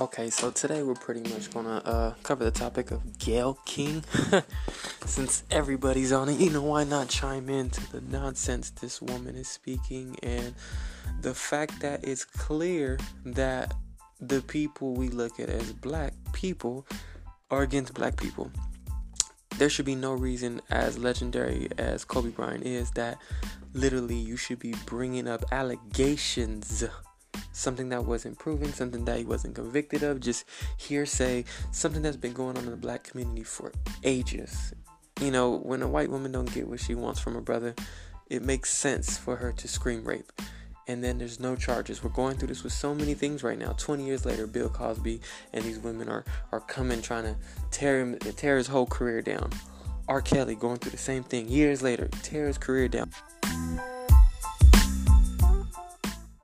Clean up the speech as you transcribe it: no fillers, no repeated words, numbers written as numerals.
Okay, so today we're pretty much gonna cover the topic of Gayle King. Since everybody's on it, why not chime in to the nonsense this woman is speaking, and the fact that it's clear that the people we look at as black people are against black people. There should be no reason, as legendary as Kobe Bryant is, that literally you should be bringing up allegations, something that wasn't proven, something that he wasn't convicted of, just hearsay, something that's been going on in the black community for ages. When a white woman don't get what she wants from her brother, it makes sense for her to scream rape. And then there's no charges. We're going through this with so many things right now. 20 years later, Bill Cosby and these women are coming, trying to tear his whole career down. R. Kelly going through the same thing years later, tear his career down.